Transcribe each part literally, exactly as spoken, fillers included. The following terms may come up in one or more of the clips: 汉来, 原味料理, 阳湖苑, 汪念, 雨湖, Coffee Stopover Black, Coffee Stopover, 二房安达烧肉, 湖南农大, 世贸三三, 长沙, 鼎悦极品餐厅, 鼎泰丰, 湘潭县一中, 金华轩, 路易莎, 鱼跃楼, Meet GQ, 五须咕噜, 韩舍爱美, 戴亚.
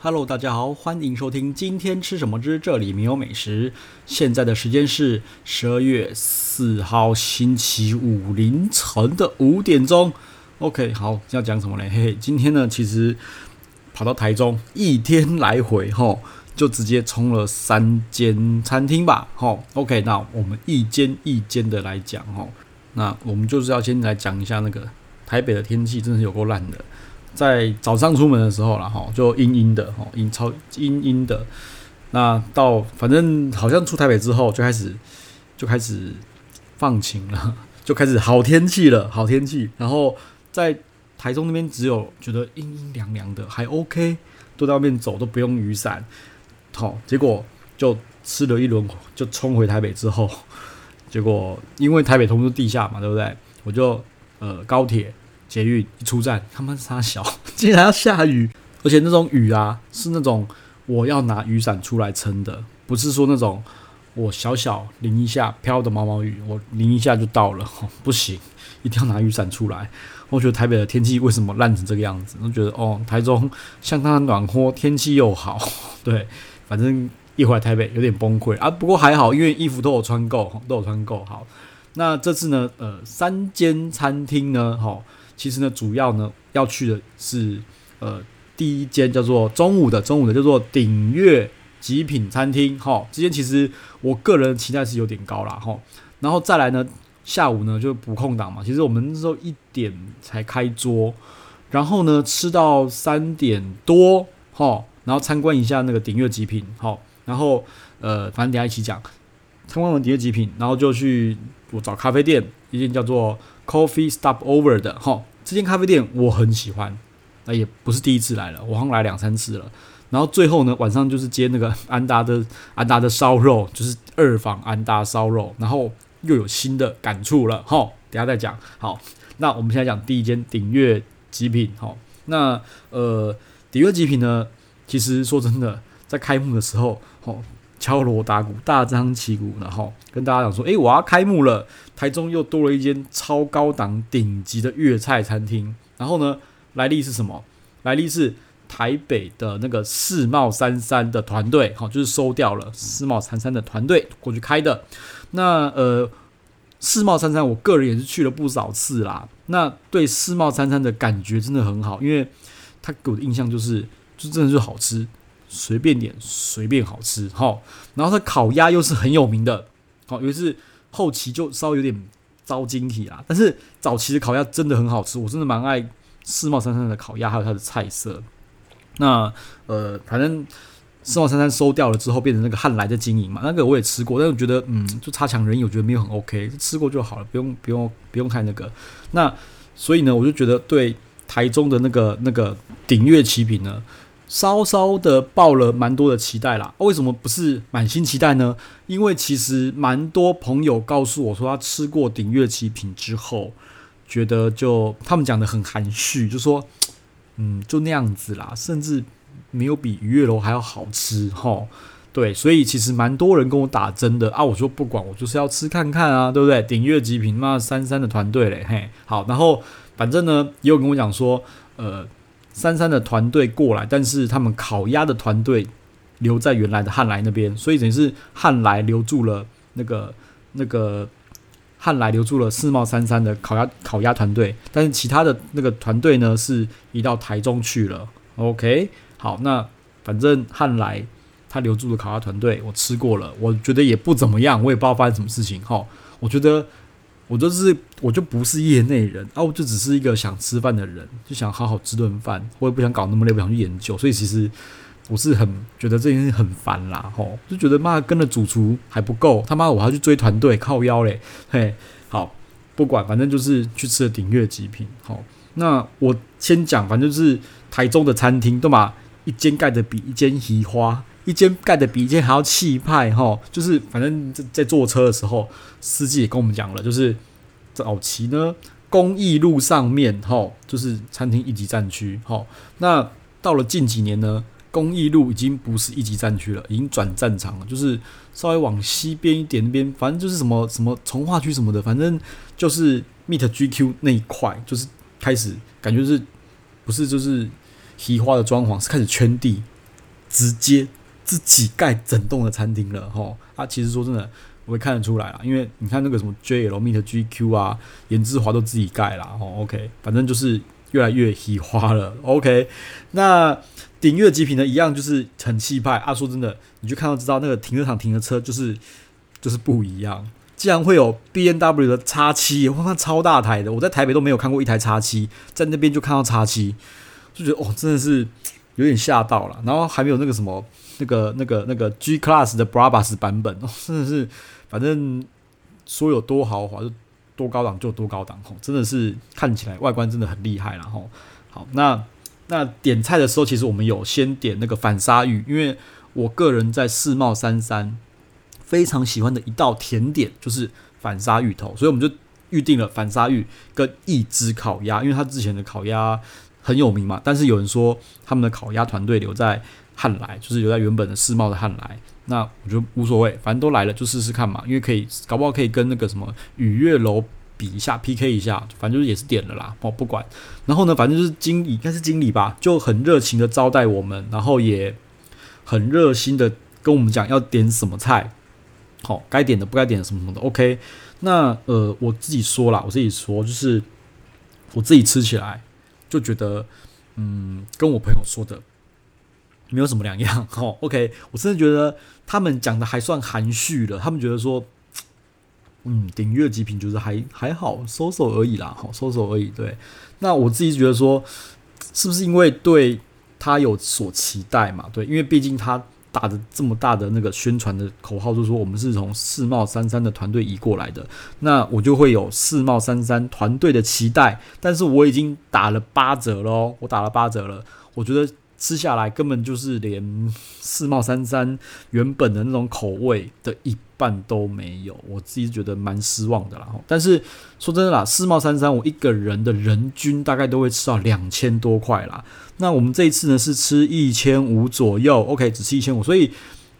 Hello， 大家好，欢迎收听今天吃什么之这里没有美食。现在的时间是十二月四号星期五凌晨的五点钟。 OK， 好，要讲什么呢？嘿嘿，今天呢其实跑到台中一天来回吼，就直接冲了三间餐厅吧吼。 OK， 那我们一间一间的来讲吼。那我们就是要先来讲一下那个台北的天气真的是有够烂的。在早上出门的时候啦，就阴阴的，阴超阴阴的。那到反正好像出台北之后，就开始就开始放晴了，就开始好天气了，好天气。然后在台中那边只有觉得阴阴凉凉的，还 OK， 都在外面走都不用雨伞。好，结果就吃了一轮，就冲回台北之后，结果因为台北通是地下嘛，对不对？我就呃高铁。捷运一出站，他妈傻小，竟然要下雨，而且那种雨啊，是那种我要拿雨伞出来撑的，不是说那种我小小淋一下飘的毛毛雨，我淋一下就到了，哦、不行，一定要拿雨伞出来。我觉得台北的天气为什么烂成这个样子？我觉得哦，台中相当暖和，天气又好，对，反正一回来台北有点崩溃啊。不过还好，因为衣服都有穿够，都有穿够。好，那这次呢，呃，三间餐厅呢，哦其实呢，主要呢要去的是，呃，第一间叫做中午的中午的叫做鼎悦极品餐厅，哈，这间其实我个人期待是有点高啦，哈。然后再来呢，下午呢就补空档嘛，其实我们那时候一点才开桌，然后呢吃到三点多，哈，然后参观一下那个鼎悦极品，哈，然后呃，反正等一下一起讲，参观完鼎悦极品，然后就去我找咖啡店，一间叫做 Coffee Stopover 的，哈。这间咖啡店我很喜欢，那也不是第一次来了，我好像来两三次了。然后最后呢，晚上就是接那个安达的安达的烧肉，就是二房安达烧肉，然后又有新的感触了哈，等一下再讲。好，那我们现在讲第一间鼎悦极品哈。那呃，鼎悦极品呢，其实说真的，在开幕的时候哈，敲锣打鼓，大张旗鼓，然后跟大家讲说，哎、欸，我要开幕了。台中又多了一间超高档顶级的粤菜餐厅，然后呢，来历是什么？来历是台北的那个世贸三三的团队，好，就是收掉了世贸三三的团队过去开的。那呃，世贸三三我个人也是去了不少次啦。那对世贸三三的感觉真的很好，因为它给我的印象就是，就真的是好吃，随便点，随便好吃，哈。然后它烤鸭又是很有名的，好，尤其是。后期就稍微有点糟经体啦，但是早期的烤鸭真的很好吃，我真的蛮爱世贸三三的烤鸭，还有它的菜色。那呃，反正世贸三三收掉了之后，变成那个汉来在经营嘛，那个我也吃过，但是我觉得嗯，就差强人意，我觉得没有很 OK， 吃过就好了，不用不用不用看那个。那所以呢，我就觉得对台中的那个那个鼎悦极品呢，稍稍的抱了蛮多的期待啦，为什么不是满心期待呢？因为其实蛮多朋友告诉我说，他吃过鼎悦极品之后，觉得就他们讲的很含蓄，就说，嗯，就那样子啦，甚至没有比鱼跃楼还要好吃哈。对，所以其实蛮多人跟我打针的啊，我说不管，我就是要吃看看啊，对不对？鼎悦极品嘛，三三的团队嘞，嘿，好，然后反正呢，也有跟我讲说，呃。三三的团队过来，但是他们烤鸭的团队留在原来的汉来那边，所以等于是汉来留住了那个那个汉来留住了世贸三三的烤鸭烤鸭团队，但是其他的那个团队呢是移到台中去了。OK， 好，那反正汉来他留住的烤鸭团队我吃过了，我觉得也不怎么样，我也不知道发生什么事情哈。我觉得。我就是，我就不是业内人啊，我就只是一个想吃饭的人，就想好好吃顿饭，我也不想搞那么累，不想去研究，所以其实我是很觉得这件事很烦啦，吼，就觉得妈跟了主厨还不够，他妈我还要去追团队，靠腰嘞，嘿，好，不管，反正就是去吃了鼎悦极品，好，那我先讲，反正就是台中的餐厅，对嘛，一间盖的比一间奇花。一间盖的比一间还要气派哈，就是反正在坐车的时候，司机也跟我们讲了，就是早期呢，公益路上面哈，就是餐厅一级战区哈。那到了近几年呢，公益路已经不是一级战区了，已经转战场了，就是稍微往西边一点那边，反正就是什么什么从化区什么的，反正就是 Meet G Q 那一块，就是开始感觉是不是就是奇花的装潢是开始圈地。直接自己盖整栋的餐厅了齁。啊，其实说真的，我也看得出来啦，因为你看那个什么 J L Meet G Q 啊，颜志华都自己盖啦齁。OK， 反正就是越来越喜花了。OK， 那顶越极品呢，一样就是很气派啊。说真的，你就看到知道那个停车场停的车就是就是不一样。竟然会有 B M W 的 X 七， 我看超大台的，我在台北都没有看过一台 X 七， 在那边就看到 X 七， 就觉得哦，真的是有点吓到了。然后还没有那个什么那个那个那个 G Class 的 Brabus 版本，哦，真的是，反正说有多豪华就多高档就多高档，哦，真的是看起来外观真的很厉害啦，哦。好，那那点菜的时候，其实我们有先点那个反鲨鱼，因为我个人在世贸三三。非常喜欢的一道甜点就是反鲨芋头，所以我们就预定了反鲨芋跟一只烤鸭，因为他之前的烤鸭很有名嘛，但是有人说他们的烤鸭团队留在汉来，就是留在原本的世贸的汉来，那我觉得无所谓，反正都来了就试试看嘛，因为可以搞不好可以跟那个什么雨月楼比一下 P K 一下，反正就是也是点了啦，哦，不管。然后呢，反正就是经理，应该是经理吧，就很热情的招待我们，然后也很热心的跟我们讲要点什么菜。好，哦，该点的不该点的什么什么的 ，OK 那。那呃，我自己说啦，我自己说就是我自己吃起来就觉得，嗯，跟我朋友说的没有什么两样。哦 ，OK， 我真的觉得他们讲的还算含蓄了，他们觉得说，嗯，顶越极品就是还还好，收手而已啦，好，收手而已。对，那我自己觉得说，是不是因为对他有所期待嘛？对，因为毕竟他。打的这么大的那个宣传的口号，就是说我们是从世贸三三的团队移过来的，那我就会有世贸三三团队的期待。但是我已经打了八折喽，我打了八折了，我觉得吃下来根本就是连世贸三三原本的那种口味的一半都没有，我自己觉得蛮失望的啦。但是说真的啦，世贸三三我一个人的人均大概都会吃到两千多块啦。那我们这一次呢是吃一千五左右 ，OK， 只吃一千五。所以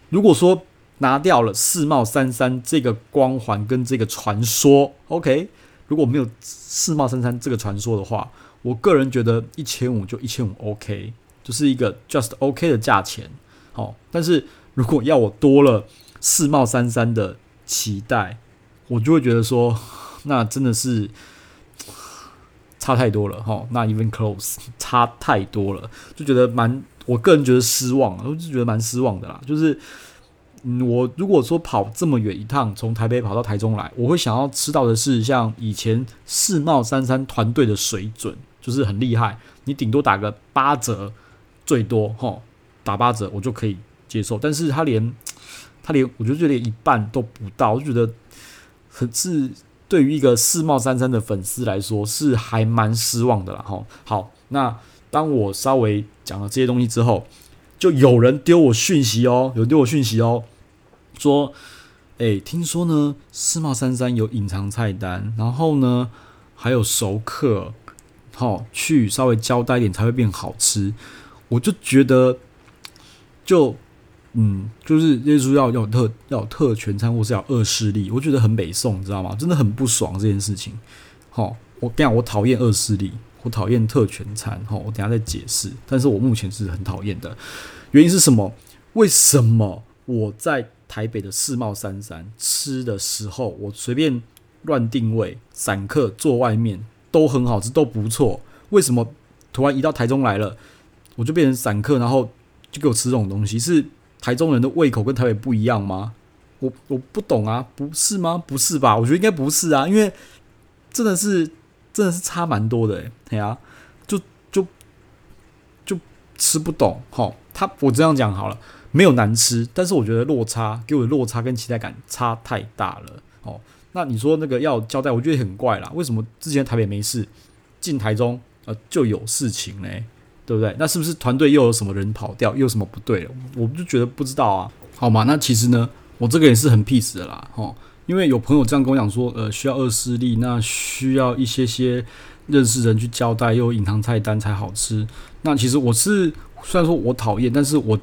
如果说拿掉了世贸三三这个光环跟这个传说 ，OK， 如果没有世贸三三这个传说的话，我个人觉得一千五就一千五 ，OK， 就是一个 just OK 的价钱。好，但是如果要我多了世贸三三的期待，我就会觉得说，那真的是。差太多了齁，那 even close 差太多了，就觉得蛮，我个人觉得失望，我就觉得蛮失望的啦。就是、嗯、我如果说跑这么远一趟，从台北跑到台中来，我会想要吃到的是像以前世贸三三团队的水准，就是很厉害，你顶多打个八折最多齁，打八折我就可以接受，但是他连他连我就觉得连一半都不到，我就觉得很是。对于一个世贸三三的粉丝来说，是还蛮失望的啦。好，那当我稍微讲了这些东西之后，就有人丢我讯息哦，有丢我讯息哦，说，哎，听说呢，世贸三三有隐藏菜单，然后呢，还有熟客，好，去稍微交代一点才会变好吃。我就觉得，就。嗯，就是耶稣要要有特要有特权餐或是要恶势力，我觉得很北宋，你知道吗？真的很不爽这件事情。好，我等一下我讨厌恶势力，我讨厌特权餐。好，我等一下再解释。但是我目前是很讨厌的，原因是什么？为什么我在台北的世贸三三吃的时候，我随便乱定位，散客坐外面都很好吃，都不错。为什么突然移到台中来了，我就变成散客，然后就给我吃这种东西是？台中人的胃口跟台北不一样吗？我我不懂啊，不是吗？不是吧？我觉得应该不是啊，因为真的是真的是差蛮多的哎、欸，对啊，就就就吃不懂哈。他我这样讲好了，没有难吃，但是我觉得落差给我的落差跟期待感差太大了哦。那你说那个要交代，我觉得很怪啦，为什么之前台北没事，进台中呃就有事情嘞？对不对？那是不是团队又有什么人跑掉，又有什么不对了？我就觉得不知道啊。好嘛，那其实呢，我这个也是很 peace 的啦，齁。因为有朋友这样跟我讲说，呃，需要恶势力，那需要一些些认识人去交代，又有隐藏菜单才好吃。那其实我是虽然说我讨厌，但是我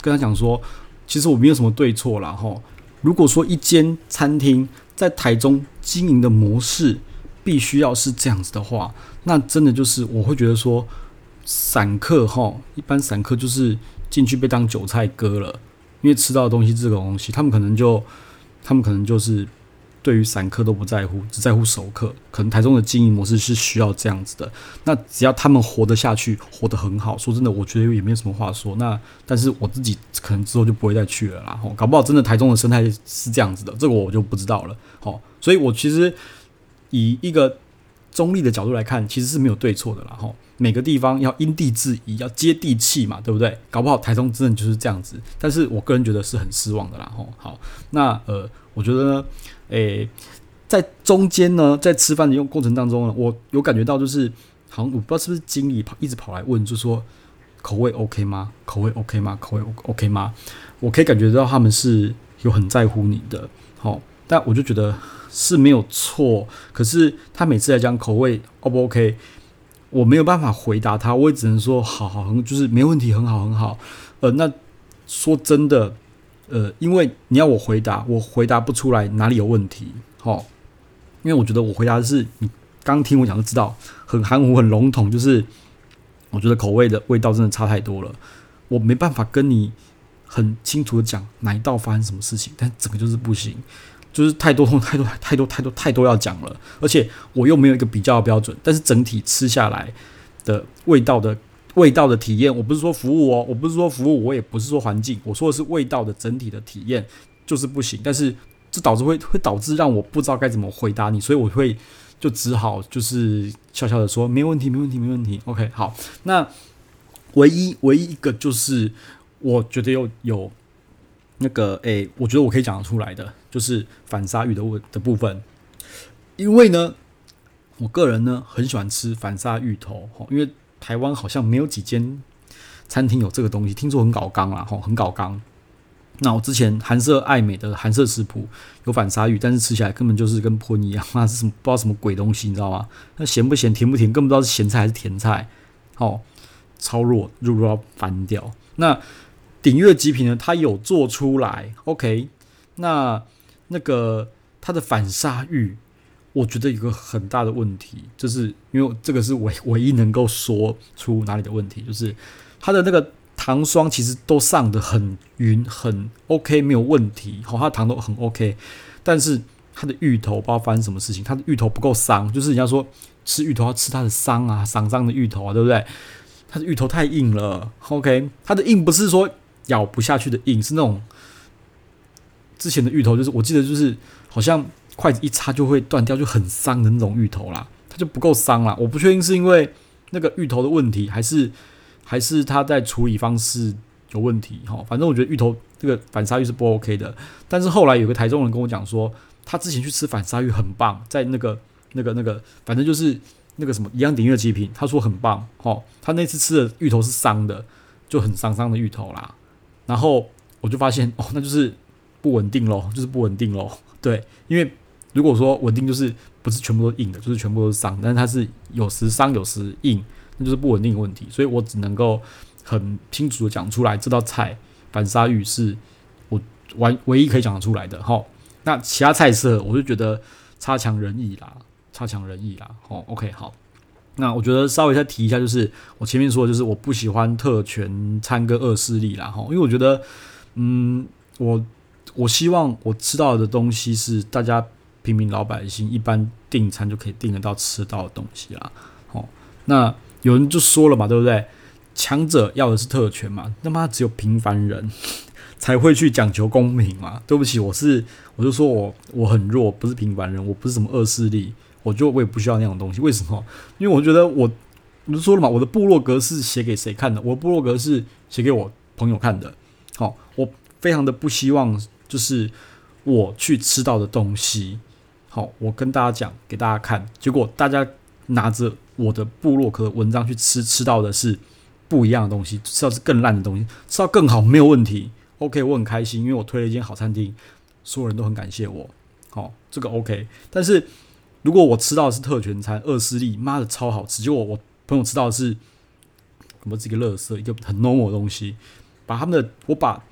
跟他讲说，其实我没有什么对错啦，齁。如果说一间餐厅在台中经营的模式必须要是这样子的话，那真的就是我会觉得说。散客齁，一般散客就是进去被当韭菜割了，因为吃到的东西这种东西，他们可能就他们可能就是对于散客都不在乎，只在乎熟客。可能台中的经营模式是需要这样子的。那只要他们活得下去，活得很好，说真的，我觉得也没有什么话说。那但是我自己可能之后就不会再去了啦。哦、搞不好真的台中的生态是这样子的，这个我就不知道了。哦、所以我其实以一个中立的角度来看，其实是没有对错的啦。哦、每个地方要因地制宜，要接地气嘛，对不对？搞不好台中真的就是这样子，但是我个人觉得是很失望的啦。哦、好，那呃，我觉得呢。欸、在中间呢，在吃饭的用过程当中呢，我有感觉到就是，好像我不知道是不是经理一直跑来问，就说口味 OK 吗？口味 OK 吗？口味 OK 吗？我可以感觉到他们是有很在乎你的，好、哦，但我就觉得是没有错。可是他每次来讲口味 O 不 OK， 我没有办法回答他，我也只能说好好，就是没问题，很好很好。呃，那说真的。呃，因为你要我回答，我回答不出来哪里有问题，齁。因为我觉得我回答的是你刚听我讲就知道，很含糊、很笼统，就是我觉得口味的味道真的差太多了，我没办法跟你很清楚的讲哪一道发生什么事情，但整个就是不行，就是太多、太多、太多、太多、太多要讲了，而且我又没有一个比较的标准，但是整体吃下来的味道的。味道的体验，我不是说服务哦，我不是说服务，我也不是说环境，我说的是味道的整体的体验就是不行，但是这导致会会导致让我不知道该怎么回答你，所以我会就只好就是笑笑的说没问题，没问题，没问题。OK， 好，那唯一唯一一个就是我觉得有有那个诶、欸，我觉得我可以讲得出来的就是反鲨鱼的的部分，因为呢，我个人呢很喜欢吃反鲨鱼头，因为。台湾好像没有几间餐厅有这个东西，听说很搞纲啦，吼，很搞纲。那我之前韩舍爱美的韩舍食谱有反鲨鱼，但是吃起来根本就是跟喷一样，那是什么不知道什么鬼东西，你知道吗？那咸不咸，甜不甜，根本不知道是咸菜还是甜菜，哦，超弱，弱弱到翻掉。那鼎悦极品呢，它有做出来 ，OK， 那那个它的反鲨鱼。我觉得有一个很大的问题，就是因为这个是唯唯一能够说出哪里的问题，就是它的那个糖霜其实都上的很匀，很 OK， 没有问题，好、哦，它的糖都很 OK， 但是它的芋头不知道发生什么事情，它的芋头不够桑，就是人家说吃芋头要吃它的桑啊，桑桑的芋头啊，对不对？它的芋头太硬了 ，OK， 它的硬不是说咬不下去的硬，是那种之前的芋头，就是我记得就是好像。筷子一插就会断掉，就很伤的那种芋头啦，它就不够伤啦。我不确定是因为那个芋头的问题，还是还是它在处理方式有问题哈。反正我觉得芋头这个反鲨鱼是不 OK 的。但是后来有个台中人跟我讲说，他之前去吃反鲨鱼很棒，在那个那个那个，反正就是那个什么一样鼎悦极品，他说很棒哈。他那次吃的芋头是伤的，就很伤伤的芋头啦。然后我就发现哦，那就是不稳定咯，就是不稳定咯。对，因为。如果说稳定就是不是全部都硬的，就是全部都是伤，但是它是有时伤有时硬，那就是不稳定的问题。所以我只能够很清楚的讲出来，这道菜反鲨鱼是我唯一可以讲得出来的哈。那其他菜色我就觉得差强人意啦，差强人意啦。哦 ，OK， 好。那我觉得稍微再提一下，就是我前面说的就是我不喜欢特权餐跟恶势力啦，哈，因为我觉得，嗯，我我希望我吃到的东西是大家。平民老百姓一般订餐就可以订得到吃到的东西啦，哦，那有人就说了嘛，对不对？强者要的是特权嘛，那么只有平凡人才会去讲求公平嘛。对不起，我是我就说我我很弱，不是平凡人，我不是什么恶势力，我就我也不需要那种东西。为什么？因为我觉得我我就说了嘛，我的部落格是写给谁看的？我的部落格是写给我朋友看的。好、哦，我非常的不希望就是我去吃到的东西。好，我跟大家讲，给大家看，结果大家拿着我的部落格文章去吃，吃到的是不一样的东西，吃到是更烂的东西，吃到更好没有问题。OK， 我很开心，因为我推了一间好餐厅，所有人都很感谢我。好、哦，这个 OK。但是如果我吃到的是特权餐、恶势力，妈的超好吃，结果我朋友吃到的是什么？是一个垃圾，一个很 normal 的东西。把他们的我把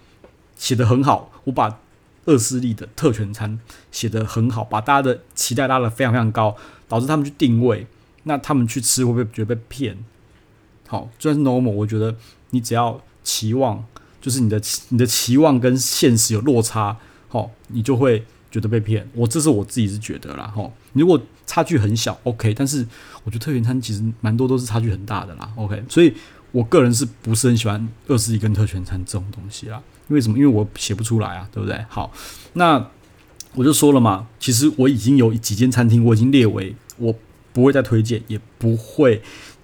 写得很好，我把。恶势力的特权餐写得很好，把大家的期待拉得非常非常高，导致他们去定位，那他们去吃会不会觉得被骗？好，就算是 normal， 我觉得你只要期望，就是你的你的期望跟现实有落差，哦，你就会觉得被骗。我这是我自己是觉得啦，哦，如果差距很小 OK， 但是我觉得特权餐其实蛮多都是差距很大的啦 OK， 所以我个人是不是很喜欢二十一跟特权餐这种东西啦？因为什么？因为我写不出来啊，对不对？好，那我就说了嘛，其实我已经有几间餐厅我已经列为我不会再推荐，也不会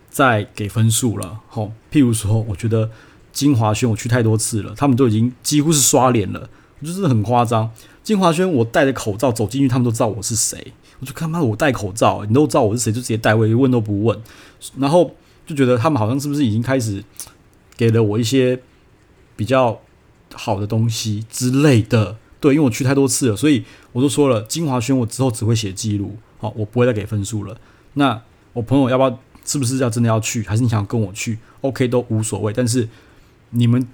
再给分数了。吼，譬如说，我觉得金华轩我去太多次了，他们都已经几乎是刷脸了，就是很夸张。金华轩我戴着口罩走进去，他们都知道我是谁。我就看他我戴口罩，你都知道我是谁，就直接戴位，问都不问。然后就觉得他们好像是不是已经开始给了我一些比较好的东西之类的。对，因为我去太多次了，所以我就说了，金华轩我之后只会写记录，好，我不会再给分数了。那我朋友要不要，是不是要真的要去，还是你想跟我去 ？OK， 都无所谓。但是你们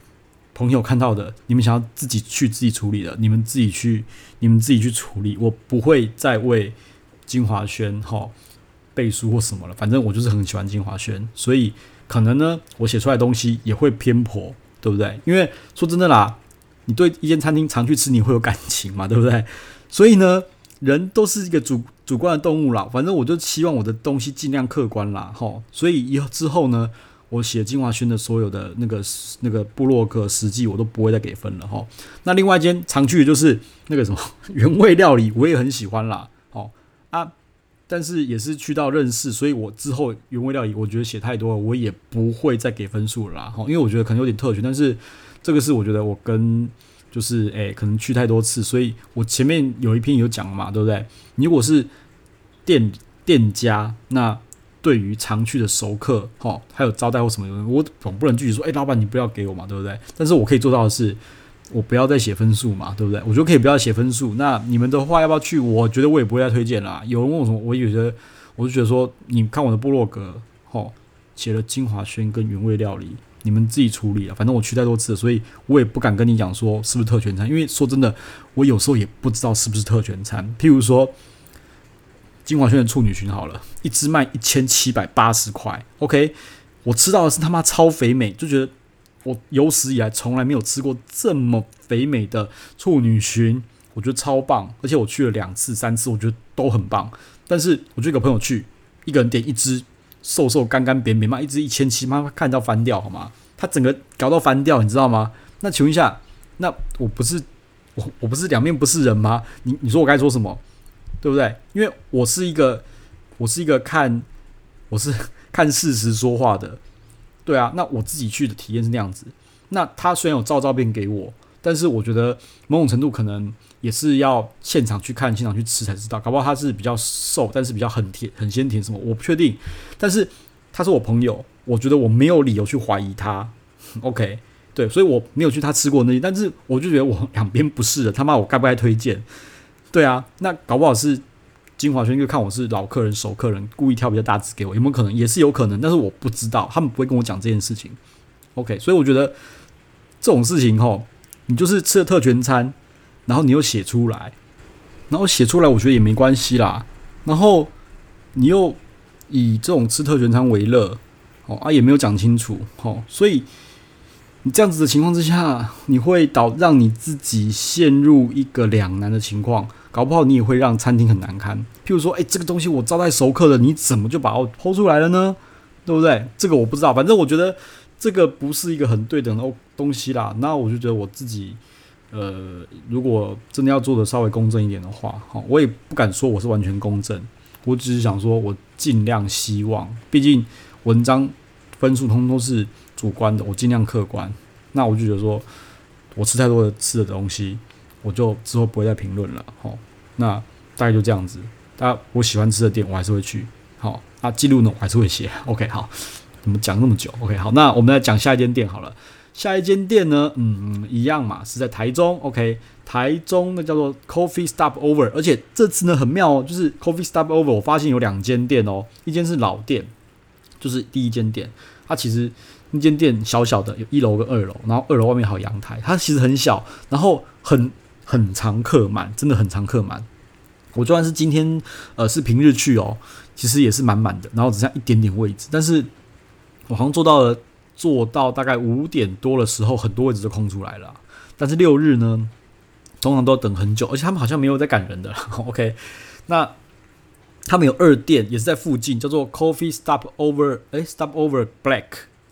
朋友看到的，你们想要自己去自己处理的，你们自己去，你们自己去处理。我不会再为金华轩哈背书或什么了。反正我就是很喜欢金华轩，所以可能呢，我写出来的东西也会偏颇，对不对？因为说真的啦。你对一间餐厅常去吃，你会有感情嘛，对不对？所以呢，人都是一个主主观的动物啦。反正我就希望我的东西尽量客观啦，吼。所以以后之后呢，我写金华轩的所有的那个那个部落格实际，我都不会再给分了，吼。那另外一间常去的就是那个什么原味料理，我也很喜欢啦，哦啊，但是也是去到认识，所以我之后原味料理我觉得写太多了，我也不会再给分数了啦，吼，因为我觉得可能有点特权，但是。这个是我觉得我跟就是哎、欸，可能去太多次，所以我前面有一篇有讲嘛，对不对？你如果是店店家，那对于常去的熟客，哈，还有招待或什么，我总不能拒绝说，哎、欸，老板你不要给我嘛，对不对？但是我可以做到的是，我不要再写分数嘛，对不对？我就可以不要写分数。那你们的话要不要去？我觉得我也不会再推荐啦。有人问我什么，我也觉得，我就觉得说，你看我的部落格，哈，写了金华轩跟原味料理。你们自己处理了，反正我去太多次了，所以我也不敢跟你讲说是不是特权餐，因为说真的，我有时候也不知道是不是特权餐。譬如说，金华轩的处女裙好了，一只卖一千七百八十块 ，OK， 我吃到的是他妈超肥美，就觉得我有史以来从来没有吃过这么肥美的处女裙，我觉得超棒，而且我去了两次、三次，我觉得都很棒。但是我就一个朋友去，一个人点一只。瘦瘦干干扁扁嘛，一只一千七，妈看到翻掉好吗？他整个搞到翻掉，你知道吗？那请问一下，那我不是我我不是两面不是人吗？你你说我该说什么，对不对？因为我是一个我是一个看我是看事实说话的，对啊。那我自己去的体验是那样子。那他虽然有照照片给我，但是我觉得某种程度可能也是要现场去看、现场去吃才知道，搞不好他是比较瘦，但是比较很甜、很鲜甜什么，我不确定。但是他是我朋友，我觉得我没有理由去怀疑他。OK， 对，所以我没有去他吃过那些，但是我就觉得我两边不是的，他妈我该不该推荐？对啊，那搞不好是金华轩就看我是老客人、熟客人，故意挑比较大只给我，有没有可能？也是有可能，但是我不知道，他们不会跟我讲这件事情。OK， 所以我觉得这种事情吼。你就是吃了特权餐，然后你又写出来，然后写出来我觉得也没关系啦。然后你又以这种吃特权餐为乐，哦啊也没有讲清楚，哦，所以你这样子的情况之下，你会导让你自己陷入一个两难的情况，搞不好你也会让餐厅很难堪。譬如说，哎、欸，这个东西我招待熟客的，你怎么就把我剖出来了呢？对不对？这个我不知道，反正我觉得。这个不是一个很对等的东西啦，那我就觉得我自己，呃，如果真的要做的稍微公正一点的话，我也不敢说我是完全公正，我只是想说我尽量希望，毕竟文章分数通通是主观的，我尽量客观。那我就觉得说，我吃太多的吃的东西，我就之后不会再评论了。好，那大概就这样子。那我喜欢吃的店，我还是会去。好，那记录呢，我还是会写。OK， 好。怎么讲那么久 ？OK， 好，那我们来讲下一间店好了。下一间店呢，嗯，一样嘛，是在台中。OK， 台中那叫做 Coffee Stopover， 而且这次呢很妙哦，就是 Coffee Stopover， 我发现有两间店哦，一间是老店，就是第一间店，它其实那间店小小的，有一楼跟二楼，然后二楼外面还有阳台，它其实很小，然后很很常客满，真的很常客满。我就算是今天呃是平日去哦，其实也是满满的，然后只剩一点点位置，但是。我好像做到了做到大概五点多的时候，很多位置就空出来了、啊。但是六日呢，通常都等很久，而且他们好像没有在赶人的啦。OK， 那他们有二店，也是在附近，叫做 Coffee Stopover， 哎、欸、，Stopover Black，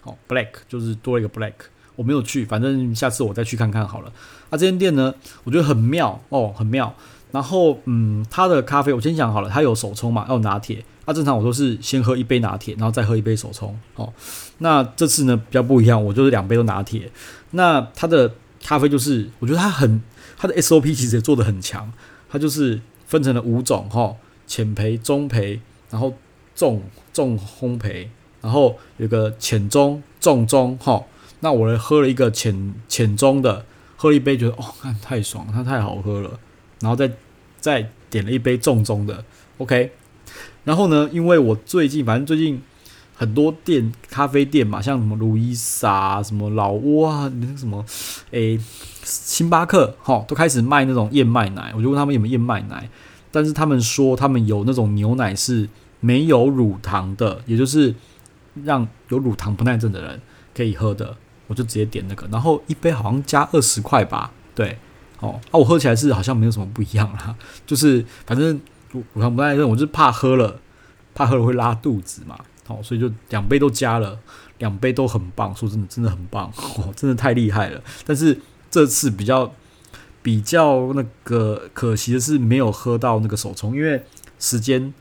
好、哦、，Black 就是多了一个 Black。我没有去，反正下次我再去看看好了。啊，这间店呢，我觉得很妙哦，很妙。然后，嗯，它的咖啡我先讲好了，它有手冲嘛，还有拿铁。啊，正常我都是先喝一杯拿铁，然后再喝一杯手冲。哦，那这次呢比较不一样，我就是两杯都拿铁。那它的咖啡就是，我觉得它很，它的 S O P 其实也做得很强。它就是分成了五种哈、哦，浅焙、中焙，然后重重烘焙，然后有个浅中、重中哈。哦那我喝了一个浅浅中的，喝了一杯觉得哦，看太爽，它太好喝了，然后再再点了一杯重中的 ，OK。然后呢，因为我最近反正最近很多店咖啡店嘛，像什么路易莎、什么老挝啊，那什么诶、欸、星巴克哈，都开始卖那种燕麦奶，我就问他们有没有燕麦奶，但是他们说他们有那种牛奶是没有乳糖的，也就是让有乳糖不耐症的人可以喝的。我就直接点那个，然后一杯好像加二十块吧，对，哦，啊，我喝起来是好像没有什么不一样啦，就是反正乳糖不耐症，我就是怕喝了，怕喝了会拉肚子嘛，哦，所以就两杯都加了，两杯都很棒，说真的，真的很棒，哦，真的太厉害了。但是这次比较比较那个可惜的是没有喝到那个手冲，因为时间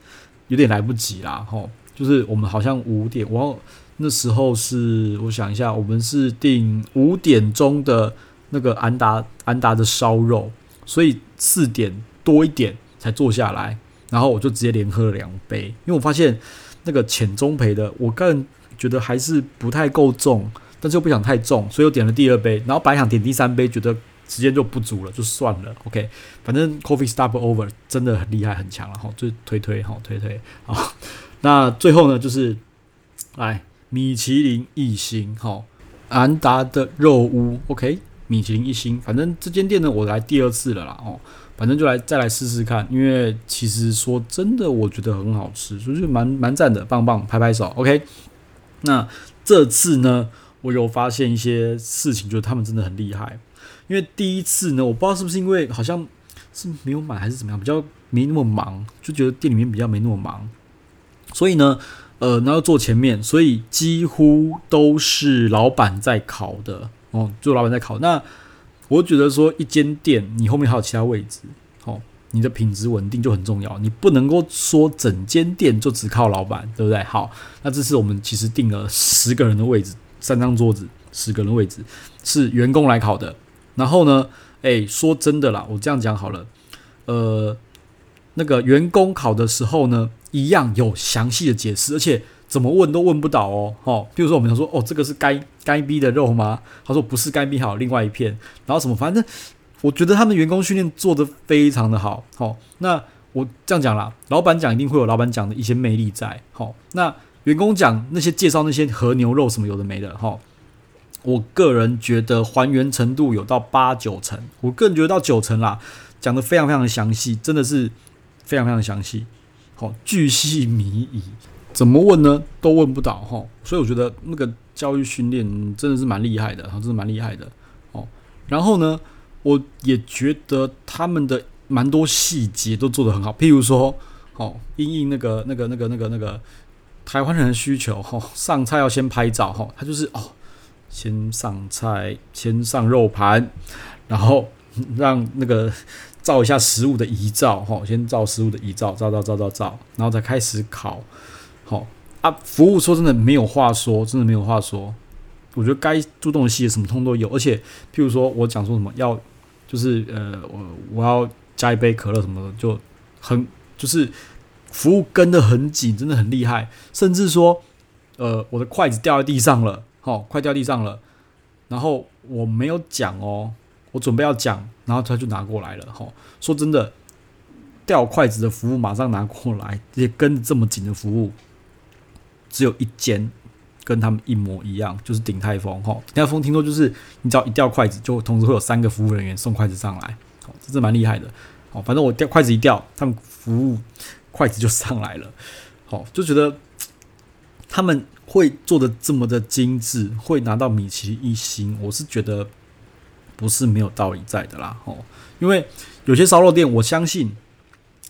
有点来不及啦，哦，就是我们好像五点，我。那时候是我想一下，我们是订五点钟的那个安达安达的烧肉，所以四点多一点才坐下来，然后我就直接连喝了两杯，因为我发现那个浅中焙的，我个人觉得还是不太够重，但是又不想太重，所以又点了第二杯，然后本来想点第三杯，觉得时间就不足了，就算了 ，OK， 反正 Coffee Stopover 真的很厉害很强了哈，就推推哈推推好，那最后呢就是来。米其林一星，哈，安达的肉屋 ，OK， 米其林一星，反正这间店呢，我来第二次了啦，哦，反正就来再来试试看，因为其实说真的，我觉得很好吃，所以就蛮蛮赞的，棒棒，拍拍手 ，OK。那这次呢，我有发现一些事情，就是他们真的很厉害，因为第一次呢，我不知道是不是因为好像是没有买还是怎么样，比较没那么忙，就觉得店里面比较没那么忙，所以呢。呃，然后坐前面，所以几乎都是老板在烤的哦，就老板在烤。那我觉得说，一间店你后面还有其他位置，哦，你的品质稳定就很重要，你不能够说整间店就只靠老板，对不对？好，那这次我们其实定了十个人的位置，三张桌子，十个人的位置是员工来烤的。然后呢，哎，说真的啦，我这样讲好了，呃，那个员工烤的时候呢。一样有详细的解释，而且怎么问都问不到哦。哦，比如说我们想说，哦，这个是该该逼的肉吗？他说不是该逼，好，另外一片，然后什么，反正我觉得他们员工训练做得非常的好。哦，那我这样讲啦，老板讲一定会有老板讲的一些魅力在。哦，那员工讲那些介绍那些和牛肉什么有的没的。哦，我个人觉得还原程度有到八九成，我个人觉得到九成啦，讲得非常非常的详细，真的是非常非常的详细。哦，巨细靡遗，怎么问呢？都问不到哈、哦，所以我觉得那个教育训练真的是蛮厉害的，真的蛮厉害的哦。然后呢，我也觉得他们的蛮多细节都做得很好，譬如说，哦，因应那个那个那个那个那个台湾人的需求哈、哦，上菜要先拍照哈、哦，他就是哦，先上菜，先上肉盘，然后让那个。照一下食物的遗照，先照食物的遗照，照照照照照，然后再开始烤，好啊，服务说真的没有话说，真的没有话说，我觉得该注重的细节什么通都有，而且譬如说我讲说什么要，就是呃我我要加一杯可乐什么的，就很就是服务跟得很紧，真的很厉害，甚至说呃我的筷子掉在地上了，好、哦，筷掉地上了，然后我没有讲哦。我准备要讲，然后他就拿过来了。吼，说真的，掉筷子的服务马上拿过来，这些跟这么紧的服务，只有一间跟他们一模一样，就是鼎泰丰。吼，鼎泰丰听说就是你只要一掉筷子，就同时会有三个服务人员送筷子上来。哦，这是蛮厉害的。哦，反正我掉筷子一掉，他们服务筷子就上来了。哦，就觉得他们会做的这么的精致，会拿到米其林一星，我是觉得不是没有道理在的啦。因为有些烧肉店，我相信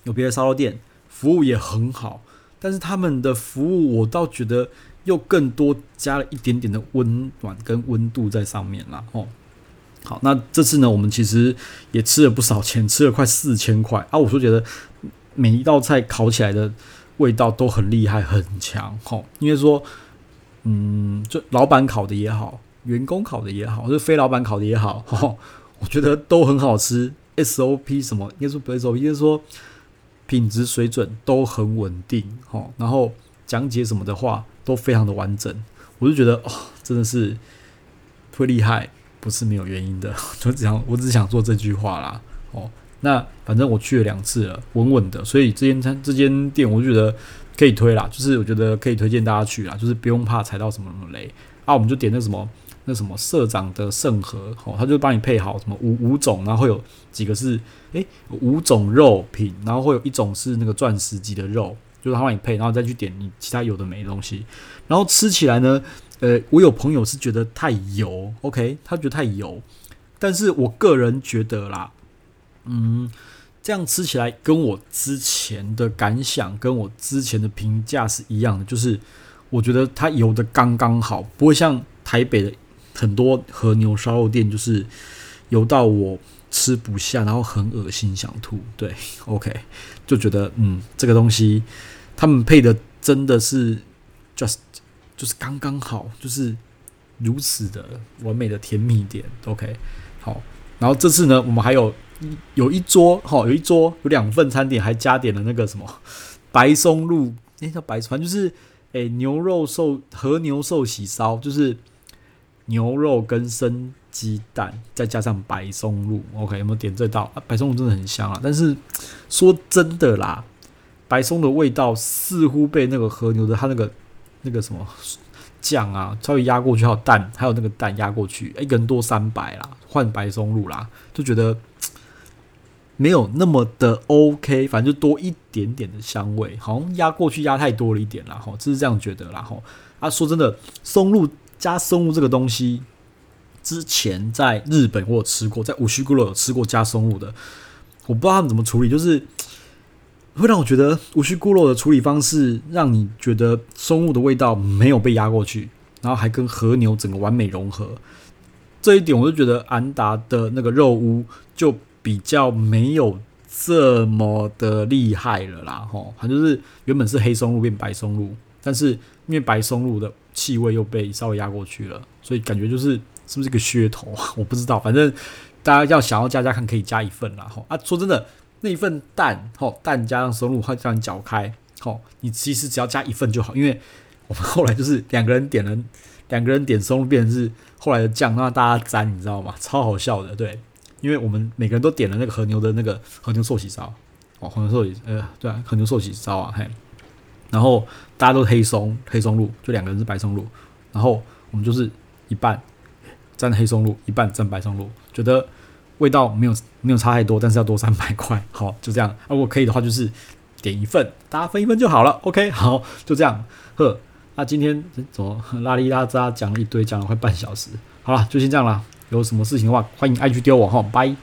有别的烧肉店服务也很好，但是他们的服务我倒觉得又更多加了一点点的温暖跟温度在上面啦。好，那这次呢，我们其实也吃了不少钱，吃了快四千块啊！我就觉得每一道菜烤起来的味道都很厉害，很强哈。因为说，嗯，就老板烤的也好，员工烤的也好，就非老板烤的也好，哈，我觉得都很好吃。S O P 什么，应该说不 S O P， 应该说品质水准都很稳定哈。然后讲解什么的话都非常的完整，我就觉得哦，真的是会厉害。不是没有原因的，就只想我只想做这句话啦。哦，那反正我去了两次了，稳稳的，所以这间餐这间店我就觉得可以推啦，就是我觉得可以推荐大家去啦，就是不用怕踩到什么什么雷啊。我们就点那什么那什么社长的圣盒，哦，他就帮你配好什么五五种，然后会有几个是哎、欸、五种肉品，然后会有一种是那个钻石级的肉，就是他帮你配，然后再去点你其他有的没的东西，然后吃起来呢。呃，我有朋友是觉得太油 ，OK， 他觉得太油，但是我个人觉得啦，嗯，这样吃起来跟我之前的感想跟我之前的评价是一样的，就是我觉得它油的刚刚好，不会像台北的很多和牛烧肉店，就是油到我吃不下，然后很恶心想吐，对 ，OK， 就觉得嗯，这个东西他们配的真的是 just。就是刚刚好，就是如此的完美的甜蜜点 ，OK， 好。然后这次呢，我们还有有一桌，哦，有一桌有两份餐点，还加点了那个什么白松露，那、欸、叫白，反正就是、欸、牛肉寿和牛寿喜烧，就是牛肉跟生鸡蛋，再加上白松露 ，OK， 有没有点这道、啊？白松露真的很香啊，但是说真的啦，白松的味道似乎被那个和牛的它那个。那个什么酱啊，稍微压过去，还有蛋，还有那个蛋压过去，一个人多三百啦，换白松露啦，就觉得没有那么的 OK， 反正就多一点点的香味，好像压过去压太多了一点啦，吼，就是这样觉得啦，吼。啊，说真的，松露加松露这个东西，之前在日本我有吃过，在五须咕噜有吃过加松露的，我不知道他们怎么处理，就是。会让我觉得无需孤肉的处理方式，让你觉得松露的味道没有被压过去，然后还跟和牛整个完美融合。这一点我就觉得安达的那个肉屋就比较没有这么的厉害了啦，吼，它就是原本是黑松露变白松露，但是因为白松露的气味又被稍微压过去了，所以感觉就是是不是一个噱头啊？我不知道，反正大家要想要加加看，可以加一份啦，吼啊，说真的。那一份蛋，吼，蛋加上松露，它让你搅开，吼，你其实只要加一份就好，因为我们后来就是两个人点了，两个人点松露，变成是后来的酱让大家沾，你知道吗？超好笑的，对，因为我们每个人都点了那个和牛的那个和牛寿喜烧，哦，和牛寿喜，呃，对啊，和牛寿喜烧啊，嘿，然后大家都黑松黑松露，就两个人是白松露，然后我们就是一半沾黑松露，一半沾白松露，觉得。味道没有没有差太多，但是要多三百块，好，就这样。如果可以的话，就是点一份，大家分一份就好了。OK， 好，就这样。呵，那、啊、今天怎么拉里拉扎讲了一堆，讲了快半小时，好了，就先这样啦。有什么事情的话，欢迎I G丢我哈，拜。